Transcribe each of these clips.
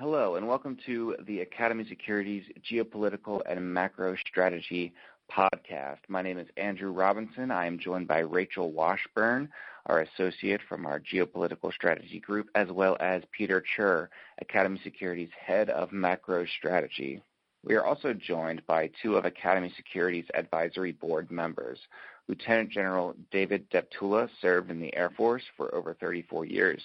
Hello, and welcome to the Academy Securities Geopolitical and Macro Strategy podcast. My name is Andrew Robinson. I am joined by Rachel Washburn, our associate from our Geopolitical Strategy Group, as well as Peter Chur, Academy Securities Head of Macro Strategy. We are also joined by two of Academy Securities Advisory Board members. Lieutenant General David Deptula served in the Air Force for over 34 years.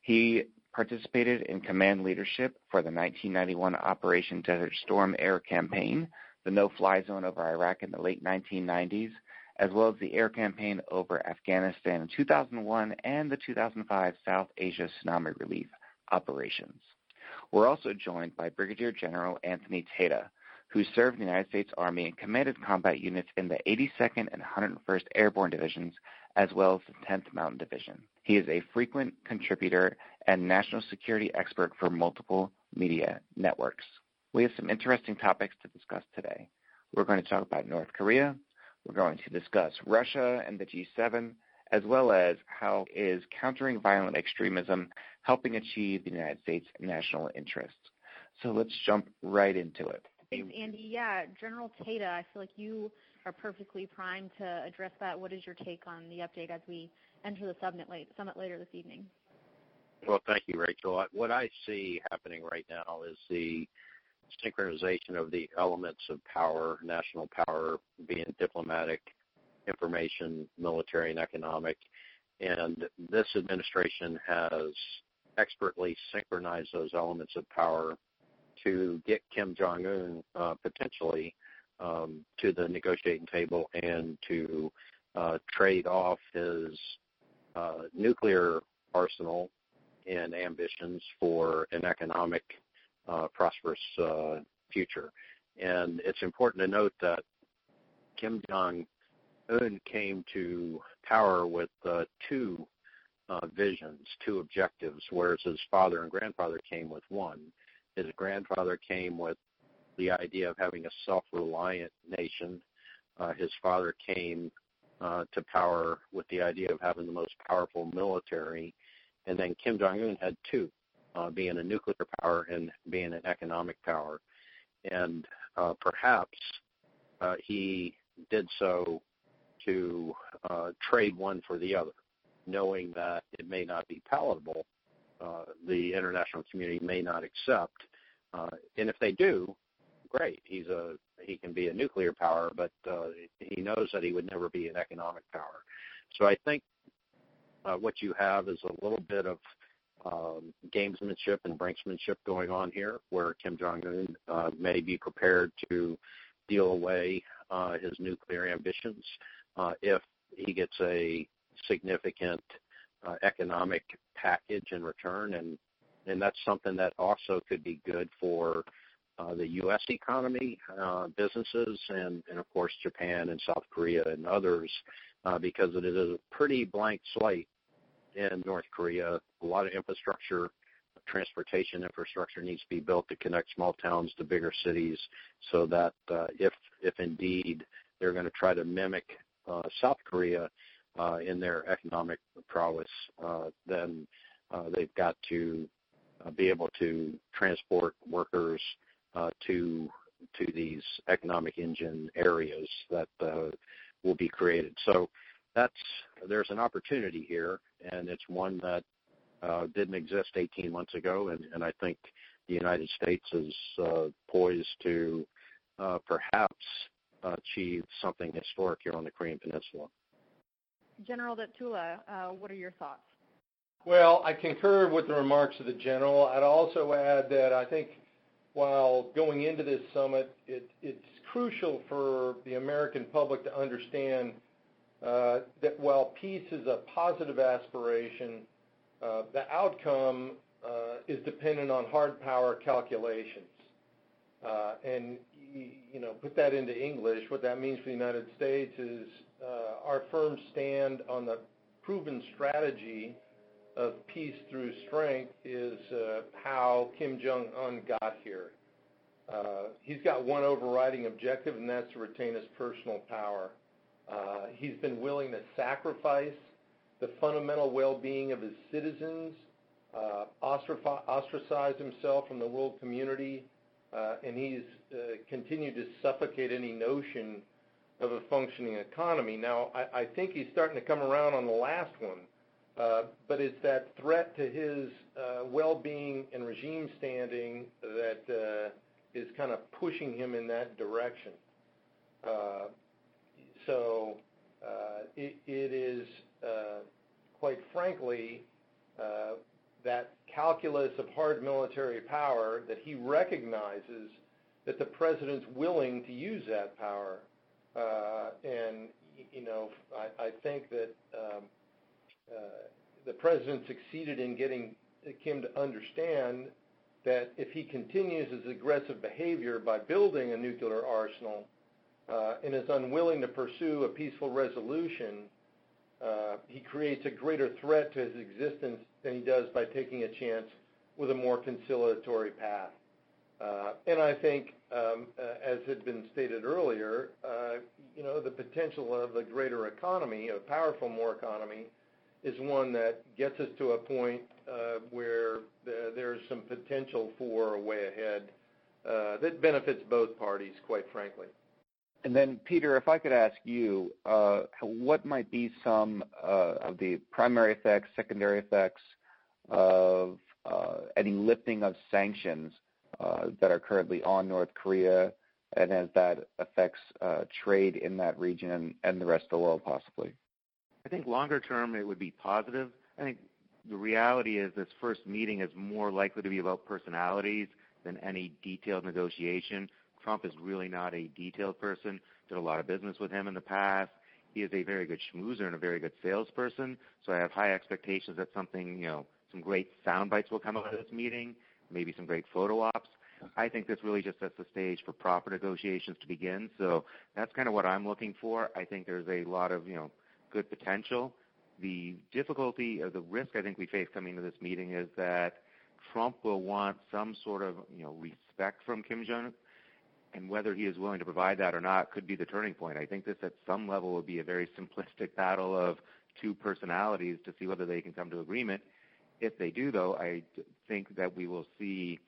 He participated in command leadership for the 1991 Operation Desert Storm air campaign, the no-fly zone over Iraq in the late 1990s, as well as the air campaign over Afghanistan in 2001 and the 2005 South Asia Tsunami Relief Operations. We're also joined by Brigadier General Anthony Tata, who served in the United States Army and commanded combat units in the 82nd and 101st Airborne Divisions, as well as the 10th Mountain Division. He is a frequent contributor and national security expert for multiple media networks. We have some interesting topics to discuss today. We're going to talk about North Korea. We're going to discuss Russia and the G7, as well as how is countering violent extremism helping achieve the United States' national interests. So let's jump right into it. Thanks, Andy. Yeah, General Tata, I feel like you are perfectly primed to address that. What is your take on the update as we enter the summit later this evening? Well, thank you, Rachel. What I see happening right now is the synchronization of the elements of power, national power, being diplomatic, information, military, and economic. And this administration has expertly synchronized those elements of power to get Kim Jong-un potentially to the negotiating table and to trade off his nuclear arsenal and ambitions for an economic prosperous future. And it's important to note that Kim Jong-un came to power with two visions, two objectives, whereas his father and grandfather came with one. His grandfather came with the idea of having a self-reliant nation. His father came to power with the idea of having the most powerful military. And then Kim Jong-un had two, being a nuclear power and being an economic power. And perhaps he did so to trade one for the other, knowing that it may not be palatable, the international community may not accept. And if they do, great, he can be a nuclear power, but he knows that he would never be an economic power. So I think what you have is a little bit of gamesmanship and brinksmanship going on here, where Kim Jong-un may be prepared to deal away his nuclear ambitions if he gets a significant economic package in return, and that's something that also could be good for the U.S. economy, businesses, and of course Japan and South Korea and others, because it is a pretty blank slate in North Korea. A lot of infrastructure, transportation infrastructure needs to be built to connect small towns to bigger cities, so that if indeed they're going to try to mimic South Korea in their economic prowess, then they've got to be able to transport workers to these economic engine areas that will be created. So there's an opportunity here, and it's one that didn't exist 18 months ago, and I think the United States is poised to perhaps achieve something historic here on the Korean Peninsula. General Deptula, what are your thoughts? Well, I concur with the remarks of the general. I'd also add that I think while going into this summit, it's crucial for the American public to understand that while peace is a positive aspiration, the outcome is dependent on hard power calculations. And, you know, put that into English, what that means for the United States is our firm stand on the proven strategy of peace through strength is how Kim Jong-un got here. He's got one overriding objective, and that's to retain his personal power. He's been willing to sacrifice the fundamental well-being of his citizens ostracized himself from the world community, and he's continued to suffocate any notion of a functioning economy. Now, I think he's starting to come around on the last one, but it's that threat to his well-being and regime standing that is kind of pushing him in that direction. So it is quite frankly, that calculus of hard military power that he recognizes that the president's willing to use that power. And I think that the president succeeded in getting Kim to understand that if he continues his aggressive behavior by building a nuclear arsenal and is unwilling to pursue a peaceful resolution, he creates a greater threat to his existence than he does by taking a chance with a more conciliatory path. And I think, as had been stated earlier, the potential of a greater economy, a powerful more economy, is one that gets us to a point where there's some potential for a way ahead that benefits both parties, quite frankly. And then, Peter, if I could ask you, what might be some of the primary effects, secondary effects of any lifting of sanctions that are currently on North Korea, and as that affects trade in that region and the rest of the world possibly? I think longer term it would be positive. I think the reality is this first meeting is more likely to be about personalities than any detailed negotiation. Trump is really not a detailed person. Did a lot of business with him in the past. He is a very good schmoozer and a very good salesperson. So I have high expectations that something, some great sound bites will come out of this meeting, maybe some great photo ops. I think this really just sets the stage for proper negotiations to begin. So that's kind of what I'm looking for. I think there's a lot of, good potential. The difficulty or the risk I think we face coming to this meeting is that Trump will want some sort of, respect from Kim Jong-un. And whether he is willing to provide that or not could be the turning point. I think this at some level will be a very simplistic battle of two personalities to see whether they can come to agreement. If they do, though, I think that we will see,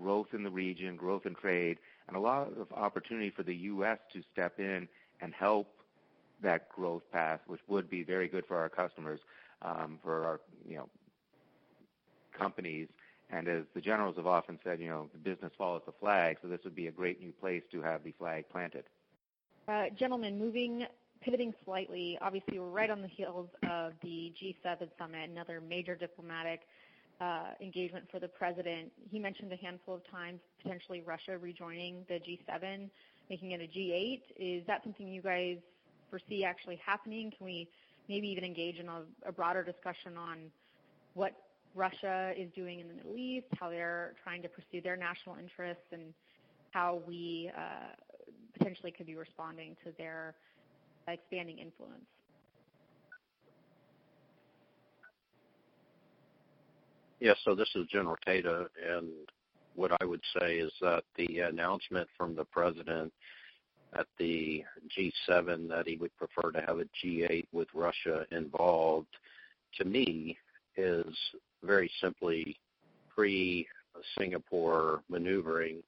growth in the region, growth in trade, and a lot of opportunity for the U.S. to step in and help that growth path, which would be very good for our customers, for our, companies. And as the generals have often said, the business follows the flag, so this would be a great new place to have the flag planted. Gentlemen, pivoting slightly, obviously we're right on the heels of the G7 summit, another major diplomatic engagement for the president. He mentioned a handful of times potentially Russia rejoining the G7, making it a G8. Is that something you guys foresee actually happening? Can we maybe even engage in a broader discussion on what Russia is doing in the Middle East, how they're trying to pursue their national interests, and how we potentially could be responding to their expanding influence? Yes, so this is General Tata, and what I would say is that the announcement from the president at the G7 that he would prefer to have a G8 with Russia involved, to me, is very simply pre-Singapore maneuvering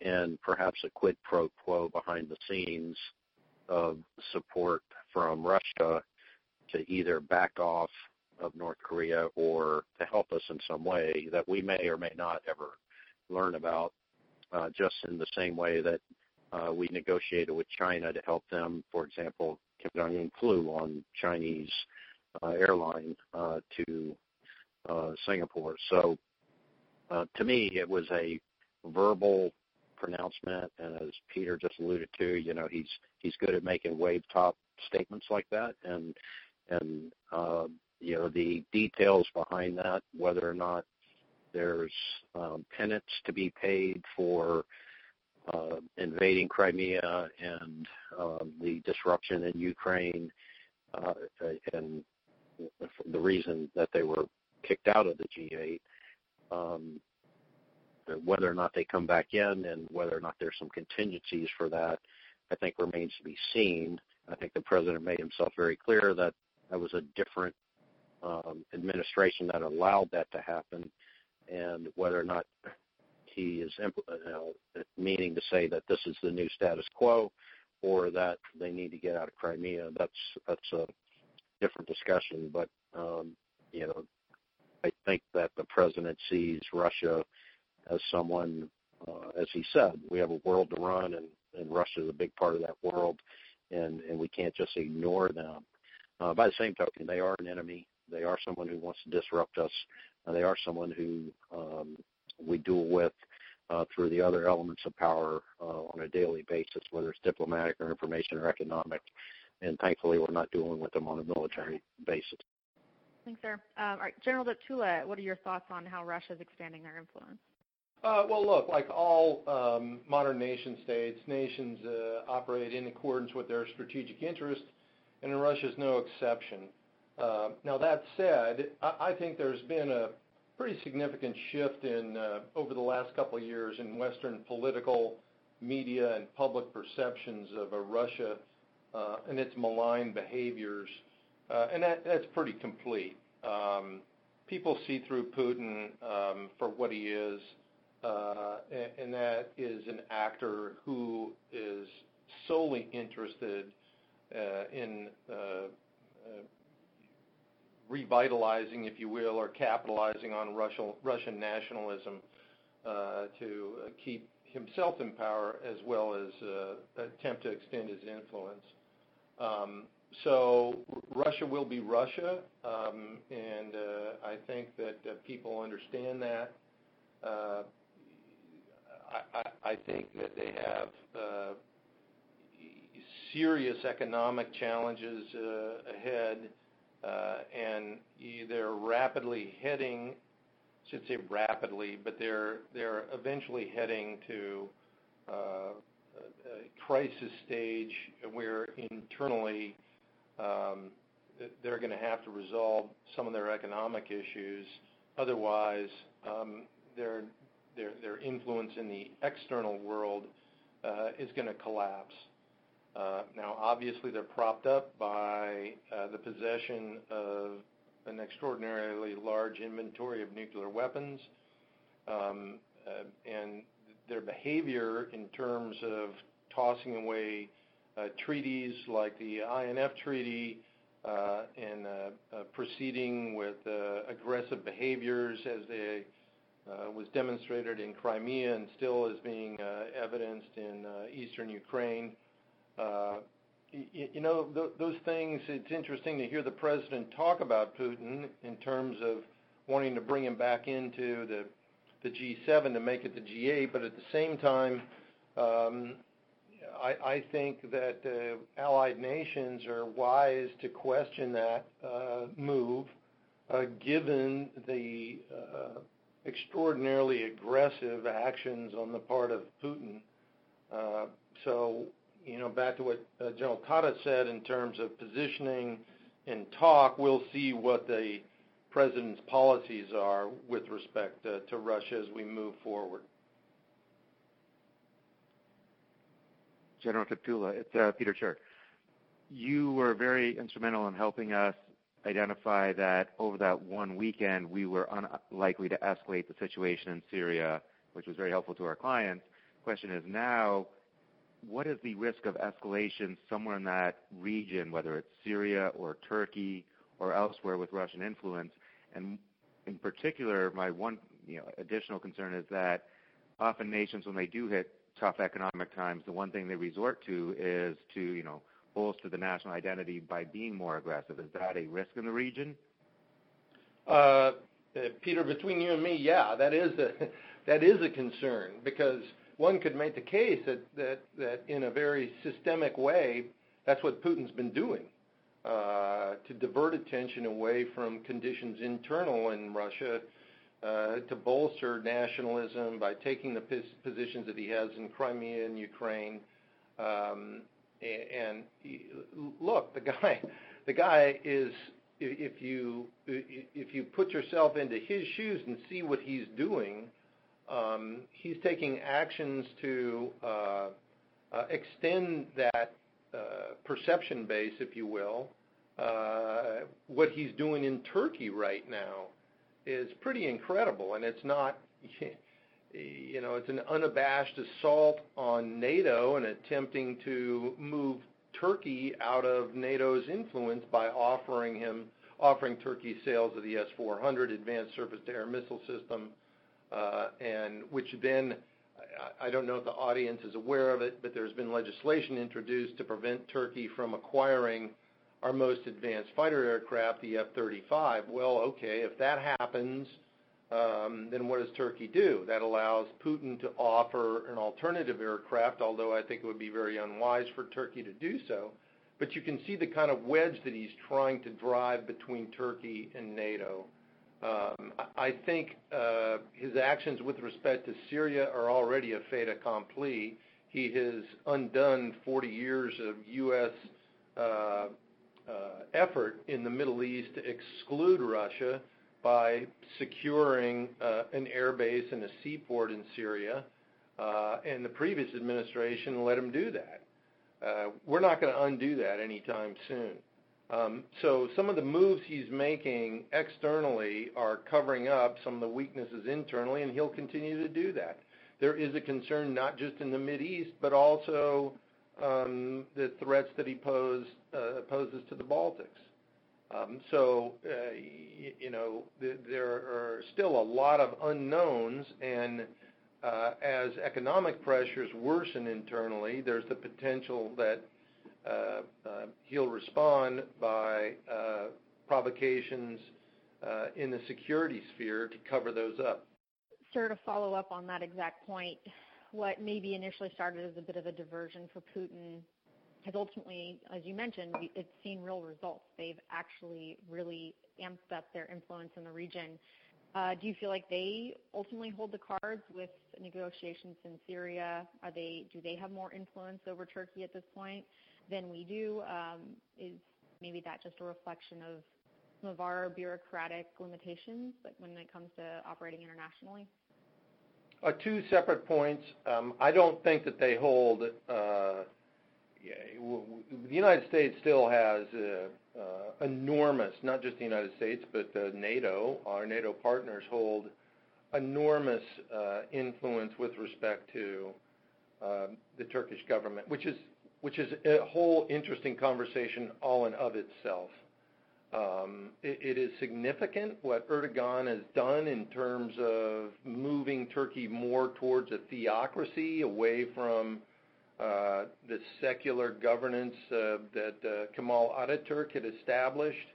and perhaps a quid pro quo behind the scenes of support from Russia to either back off of North Korea or to help us in some way that we may or may not ever learn about, just in the same way that we negotiated with China to help them. For example, Kim Jong-un flew on Chinese airline to Singapore. So to me, it was a verbal pronouncement, and as Peter just alluded to, he's good at making wave-top statements like that, and the details behind that, whether or not there's penance to be paid for invading Crimea and the disruption in Ukraine and the reason that they were kicked out of the G8, whether or not they come back in and whether or not there's some contingencies for that, I think remains to be seen. I think the president made himself very clear that was a different administration that allowed that to happen, and whether or not he is meaning to say that this is the new status quo or that they need to get out of Crimea. That's a different discussion, but I think that the president sees Russia as someone, as he said, we have a world to run, and Russia is a big part of that world, and we can't just ignore them. By the same token, they are an enemy. They are someone who wants to disrupt us. They are someone who we duel with through the other elements of power on a daily basis, whether it's diplomatic or information or economic. And thankfully, we're not dueling with them on a military basis. Thanks, sir. All right, General Deptula, what are your thoughts on how Russia is expanding their influence? Well, look, like all modern nation states, nations operate in accordance with their strategic interests, and Russia is no exception. Now, that said, I think there's been a pretty significant shift in over the last couple of years in Western political, media, and public perceptions of Russia and its malign behaviors. And that's pretty complete. People see through Putin for what he is, and that is an actor who is solely interested in revitalizing, if you will, or capitalizing on Russian nationalism to keep himself in power as well as attempt to extend his influence. So Russia will be Russia, and I think that people understand that. I think that they have serious economic challenges ahead, and they're rapidly heading, I should say rapidly, but they're eventually heading to a crisis stage where internally they're going to have to resolve some of their economic issues. Otherwise, their influence in the external world is going to collapse. Now, obviously, they're propped up by the possession of an extraordinarily large inventory of nuclear weapons, and their behavior in terms of tossing away treaties like the INF Treaty and proceeding with aggressive behaviors as they was demonstrated in Crimea and still is being evidenced in eastern Ukraine. Those things, it's interesting to hear the president talk about Putin in terms of wanting to bring him back into the G7 to make it the G8, but at the same time, I think that allied nations are wise to question that move, given the extraordinarily aggressive actions on the part of Putin. So, back to what General Tata said in terms of positioning and talk, we'll see what the president's policies are with respect to Russia as we move forward. General Deptula, it's Peter Chur. You were very instrumental in helping us identify that over that one weekend we were unlikely to escalate the situation in Syria, which was very helpful to our clients. The question is now, what is the risk of escalation somewhere in that region, whether it's Syria or Turkey or elsewhere with Russian influence? And in particular, my one additional concern is that often nations, when they do hit tough economic times, the one thing they resort to is to, bolster the national identity by being more aggressive. Is that a risk in the region? Peter, between you and me, yeah, that is a concern, because one could make the case that in a very systemic way, that's what Putin's been doing, to divert attention away from conditions internal in Russia, to bolster nationalism by taking the positions that he has in Crimea and Ukraine. And look, the guy is, if you put yourself into his shoes and see what he's doing, he's taking actions to extend that perception base, if you will, what he's doing in Turkey right now is pretty incredible, and it's not, you know, it's an unabashed assault on NATO and attempting to move Turkey out of NATO's influence by offering Turkey sales of the S-400 advanced surface-to-air missile system, and which then, I don't know if the audience is aware of it, but there's been legislation introduced to prevent Turkey from acquiring our most advanced fighter aircraft, the F-35. Well, okay, if that happens, then what does Turkey do? That allows Putin to offer an alternative aircraft, although I think it would be very unwise for Turkey to do so. But you can see the kind of wedge that he's trying to drive between Turkey and NATO. I think his actions with respect to Syria are already a fait accompli. He has undone 40 years of U.S. effort in the Middle East to exclude Russia by securing an air base and a seaport in Syria, and the previous administration let him do that. We're not going to undo that anytime soon. So some of the moves he's making externally are covering up some of the weaknesses internally, and he'll continue to do that. There is a concern not just in the Mideast, but also the threats that he poses to the Baltics. So, you know, there are still a lot of unknowns, and as economic pressures worsen internally, there's the potential that he'll respond by provocations in the security sphere to cover those up. Sir, to follow up on that exact point, what maybe initially started as a bit of a diversion for Putin has ultimately, as you mentioned, it's seen real results. They've actually really amped up their influence in the region. Do you feel like they ultimately hold the cards with negotiations in Syria? Do they have more influence over Turkey at this point than we do? Is maybe that just a reflection of some of our bureaucratic limitations, like when it comes to operating internationally? Two separate points. I don't think that they hold. The United States still has enormous, not just the United States, but NATO, our NATO partners hold enormous influence with respect to the Turkish government, which is a whole interesting conversation all in of itself. It is significant what Erdogan has done in terms of moving Turkey more towards a theocracy, away from the secular governance that Kemal Ataturk had established.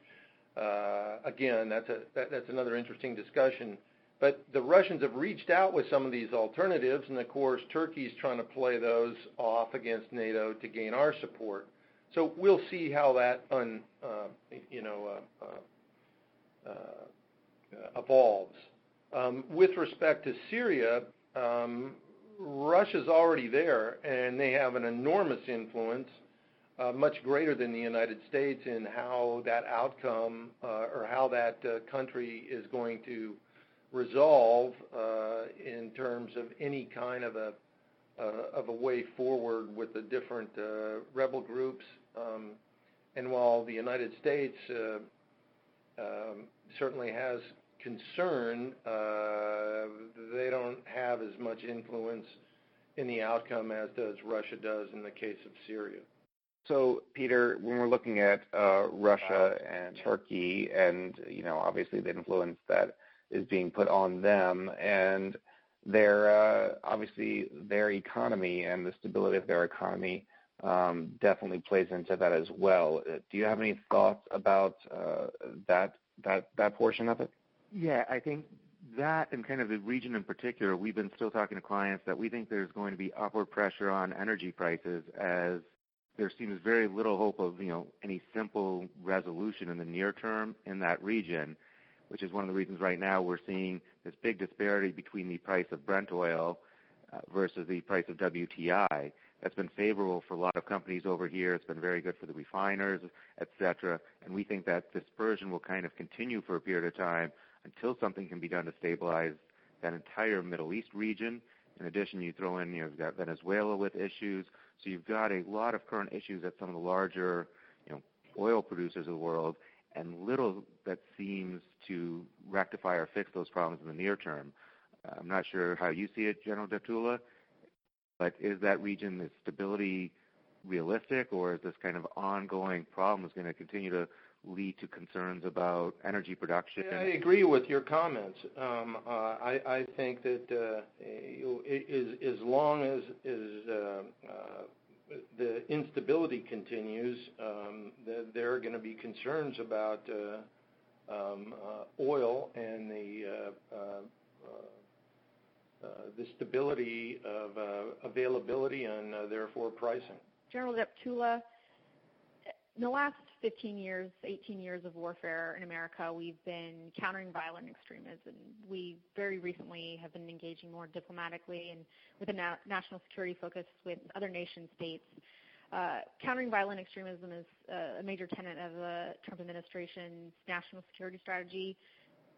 Again, that's another interesting discussion. But the Russians have reached out with some of these alternatives, and of course Turkey's trying to play those off against NATO to gain our support. So we'll see how that evolves. With respect to Syria, Russia's already there, and they have an enormous influence, much greater than the United States, in how that outcome or how that country is going to resolve in terms of any kind of a way forward with the different rebel groups. And while the United States certainly has concern, they don't have as much influence in the outcome as Russia does in the case of Syria. So, Peter, when we're looking at Russia and Turkey, and you know, obviously the influence that is being put on them, and their economy and the stability of their economy definitely plays into that as well. Do you have any thoughts about that portion of it? Yeah, I think that, and kind of the region in particular, we've been still talking to clients that we think there's going to be upward pressure on energy prices, as there seems very little hope of, you know, any simple resolution in the near term in that region, which is one of the reasons right now we're seeing this big disparity between the price of Brent oil versus the price of WTI. That's been favorable for a lot of companies over here. It's been very good for the refiners, et cetera, and we think that dispersion will kind of continue for a period of time until something can be done to stabilize that entire Middle East region. In addition, you throw in, you've got Venezuela with issues. So you've got a lot of current issues at some of the larger, you know, oil producers of the world, and little that seems to rectify or fix those problems in the near term. I'm not sure how you see it, General Deptula, but is that region, the stability, realistic, or is this kind of ongoing problem is going to continue to lead to concerns about energy production? I agree with your comments. I think that as long as the instability continues, there are going to be concerns about oil and the stability of availability and therefore pricing. General Deptula, in the last 15 years, 18 years of warfare in America, we've been countering violent extremism. We very recently have been engaging more diplomatically and with a national security focus with other nation states. Countering violent extremism is a major tenet of the Trump administration's national security strategy.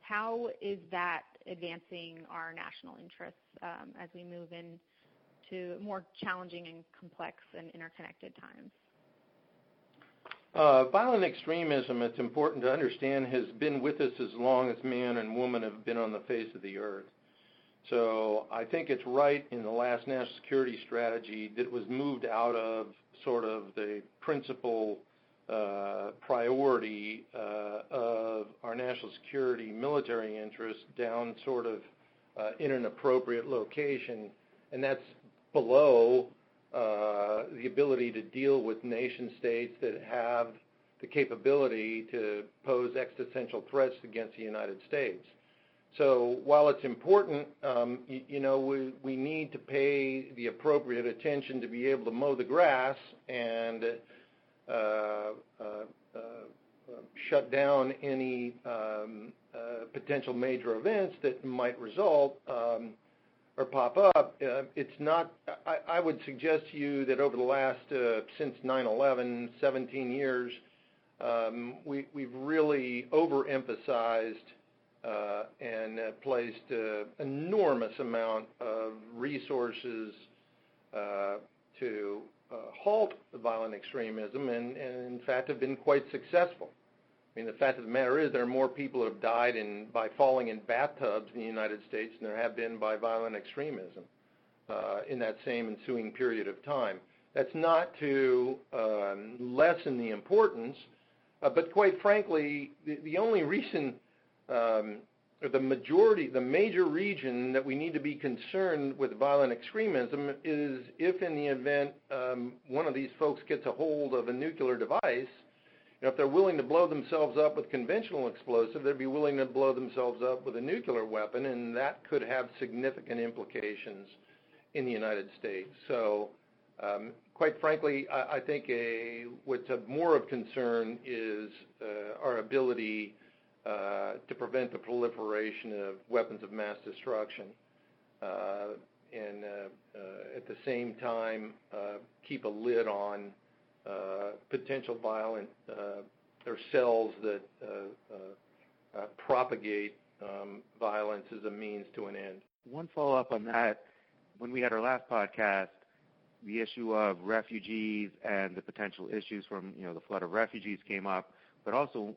How is that advancing our national interests as we move into more challenging and complex and interconnected times? Violent extremism, it's important to understand, has been with us as long as man and woman have been on the face of the earth. So I think it's right in the last national security strategy that was moved out of sort of the principal priority of our national security military interest down sort of in an appropriate location, and that's below the ability to deal with nation states that have the capability to pose existential threats against the United States. So while it's important, we need to pay the appropriate attention to be able to mow the grass and shut down any potential major events that might result or pop up. It's not, I would suggest to you that over the last, since 9/11, 17 years, we've really overemphasized and placed an enormous amount of resources to halt violent extremism and, in fact, have been quite successful. I mean, the fact of the matter is there are more people who have died by falling in bathtubs in the United States than there have been by violent extremism in that same ensuing period of time. That's not to lessen the importance, but quite frankly, the only reason the major region that we need to be concerned with violent extremism is if in the event one of these folks gets a hold of a nuclear device. If they're willing to blow themselves up with conventional explosive, they'd be willing to blow themselves up with a nuclear weapon, and that could have significant implications in the United States. So, quite frankly, I think what's of more of concern is our ability to prevent the proliferation of weapons of mass destruction, and at the same time keep a lid on potential violent or cells that propagate violence as a means to an end. One follow-up on that, when we had our last podcast, the issue of refugees and the potential issues from the flood of refugees came up, but also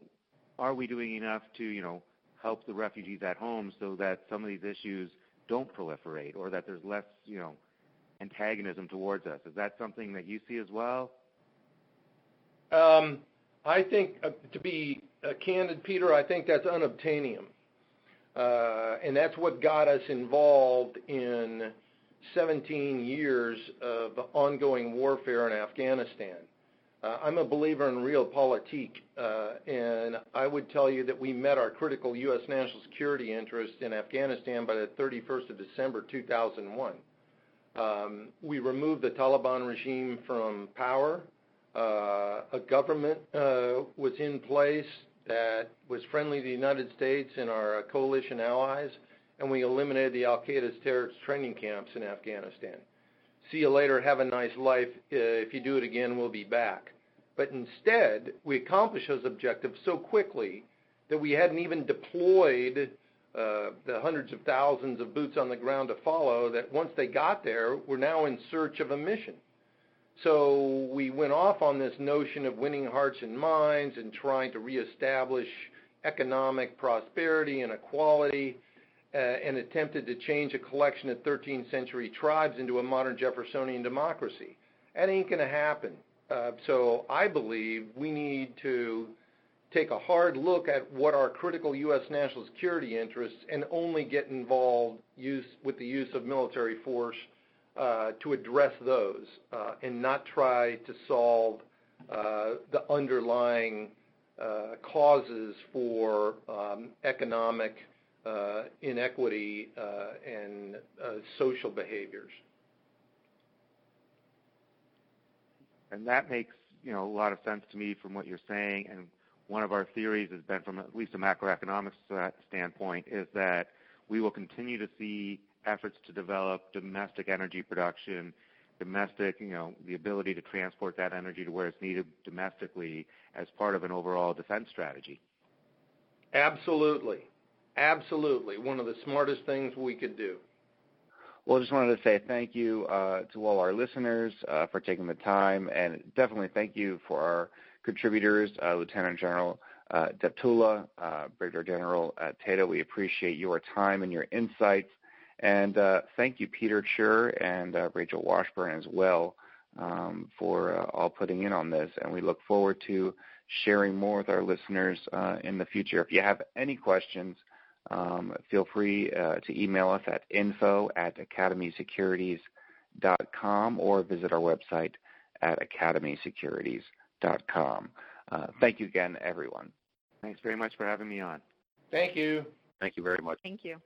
are we doing enough to help the refugees at home so that some of these issues don't proliferate or that there's less antagonism towards us? Is that something that you see as well? I think, to be candid, Peter, I think that's unobtainium. And that's what got us involved in 17 years of ongoing warfare in Afghanistan. I'm a believer in realpolitik, and I would tell you that we met our critical U.S. national security interest in Afghanistan by the 31st of December 2001. We removed the Taliban regime from power. A government was in place that was friendly to the United States and our coalition allies, and we eliminated the al-Qaeda's terrorist training camps in Afghanistan. See you later, have a nice life, if you do it again, we'll be back. But instead, we accomplished those objectives so quickly that we hadn't even deployed the hundreds of thousands of boots on the ground to follow, that once they got there, we're now in search of a mission. So we went off on this notion of winning hearts and minds and trying to reestablish economic prosperity and equality, and attempted to change a collection of 13th century tribes into a modern Jeffersonian democracy. That ain't going to happen. So I believe we need to take a hard look at what are critical U.S. national security interests and only get involved with the use of military force to address those, and not try to solve the underlying causes for economic inequity and social behaviors. And that makes, you know, a lot of sense to me from what you're saying. And one of our theories has been, from at least a macroeconomic standpoint, is that we will continue to see efforts to develop domestic energy production, domestic, you know, the ability to transport that energy to where it's needed domestically as part of an overall defense strategy. Absolutely. Absolutely. One of the smartest things we could do. Well, I just wanted to say thank you to all our listeners for taking the time, and definitely thank you for our contributors, Lieutenant General Deptula, Brigadier General Tata. We appreciate your time and your insights. And thank you, Peter Chur and Rachel Washburn as well, for all putting in on this. And we look forward to sharing more with our listeners in the future. If you have any questions, feel free to email us at info@academysecurities.com or visit our website at academysecurities.com. Thank you again, everyone. Thanks very much for having me on. Thank you. Thank you very much. Thank you.